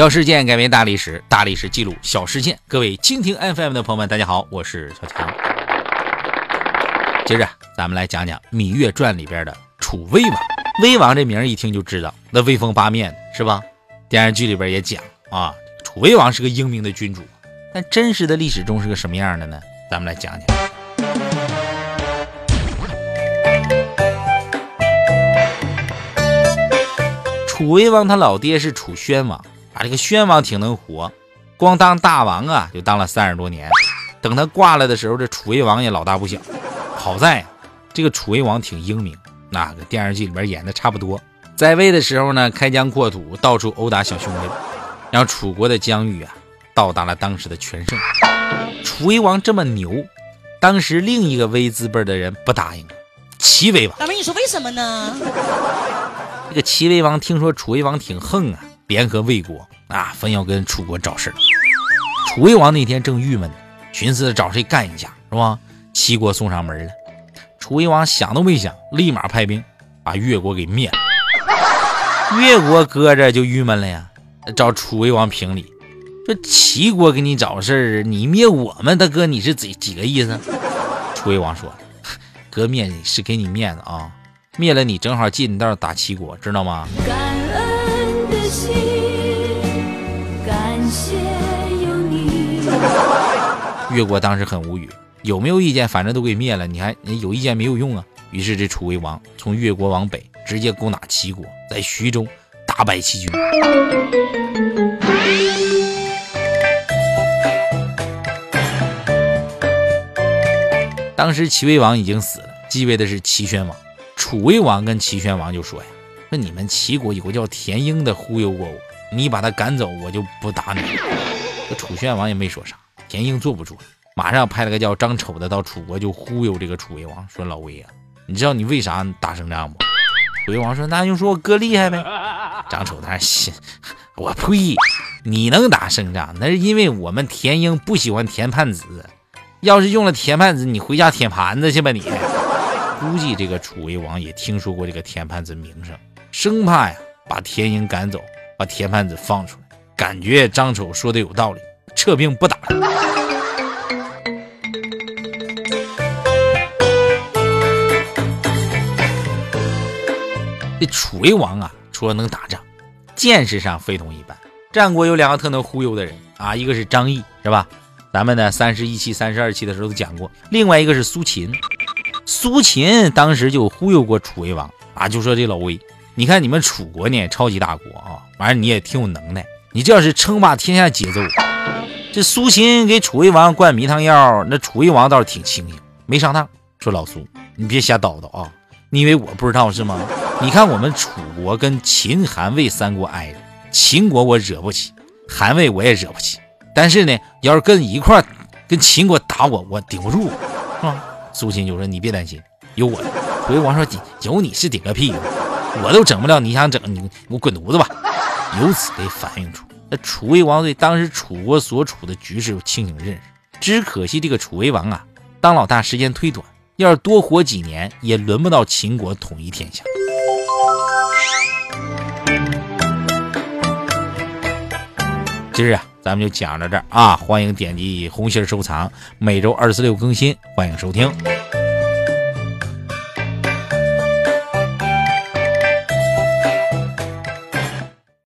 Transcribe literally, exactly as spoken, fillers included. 小事件改变大历史，大历史记录小事件。各位蜻蜓 F M 的朋友们，大家好，我是小强。接着咱们来讲讲《芈月传》里边的楚威王。威王这名一听就知道，那威风八面是吧？电视剧里边也讲啊，楚威王是个英明的君主，但真实的历史中是个什么样的呢？咱们来讲讲。楚威王他老爹是楚宣王啊，这个宣王挺能活，光当大王啊就当了三十多年。等他挂了的时候，这楚威王也老大不小。好在、啊、这个楚威王挺英明，那个电视剧里边演的差不多。在位的时候呢，开疆扩土，到处殴打小兄弟，让楚国的疆域啊到达了当时的全盛。楚威王这么牛，当时另一个威字辈的人不答应，齐威王。老妹，你说为什么呢？这个齐威王听说楚威王挺横啊，联合魏国啊，分要跟楚国找事。楚威王那天正郁闷呢，寻思找谁干一下，是吧？齐国送上门了。楚威王想都没想，立马派兵把越国给灭了。越国搁着就郁闷了呀，找楚威王评理，说齐国给你找事，你灭我们，大哥你是几几个意思？楚威王说，哥灭你是给你面子啊，灭了你正好进道打齐国，知道吗？感恩的心，感谢有你。越国当时很无语，有没有意见？反正都给灭了，你还你有意见没有用啊！于是这楚威王从越国往北直接攻打齐国，在徐州大败齐军。当时齐威王已经死了，继位的是齐宣王。楚威王跟齐宣王就说呀：“那你们齐国有个叫田婴的忽悠过我，你把他赶走，我就不打你。”这楚宣王也没说啥，田婴坐不住了。马上派了个叫张丑的到楚国，就忽悠这个楚威王说：“老威啊，你知道你为啥打胜仗不？”楚威王说：“那就说我哥厉害呗。”张丑他说：“我呸！你能打胜仗，那是因为我们田婴不喜欢田盼子。要是用了田盼子，你回家舔盘子去吧你。”估计这个楚威王也听说过这个田盼子名声，生怕呀把田婴赶走，把田盼子放出来。感觉张丑说的有道理，撤兵不打了。这楚威王啊，除了能打仗，见识上非同一般。战国有两个特能忽悠的人啊，一个是张翼，是吧？咱们呢三十一期、三十二期的时候都讲过。另外一个是苏秦，苏秦当时就忽悠过楚威王啊，就说这老威，你看你们楚国呢超级大国啊，反正你也挺有能耐，你这要是称霸天下节奏。这苏秦给楚威王灌迷汤药，那楚威王倒是挺清醒，没上当。说老苏，你别瞎叨叨啊，你以为我不知道是吗？你看我们楚国跟秦、韩、魏三国挨着，秦国我惹不起，韩魏我也惹不起，但是呢要是跟一块跟秦国打我，我顶不住啊。苏秦就说你别担心，有我。楚威王说有你是顶个屁，我都整不了，你想整你我滚犊子吧。由此得反映出那楚威王对当时楚国所处的局势有清醒认识，只可惜这个楚威王啊当老大时间忒短，要是多活几年也轮不到秦国统一天下。今儿啊咱们就讲到这儿啊，欢迎点击红心收藏，每周二四六更新，欢迎收听。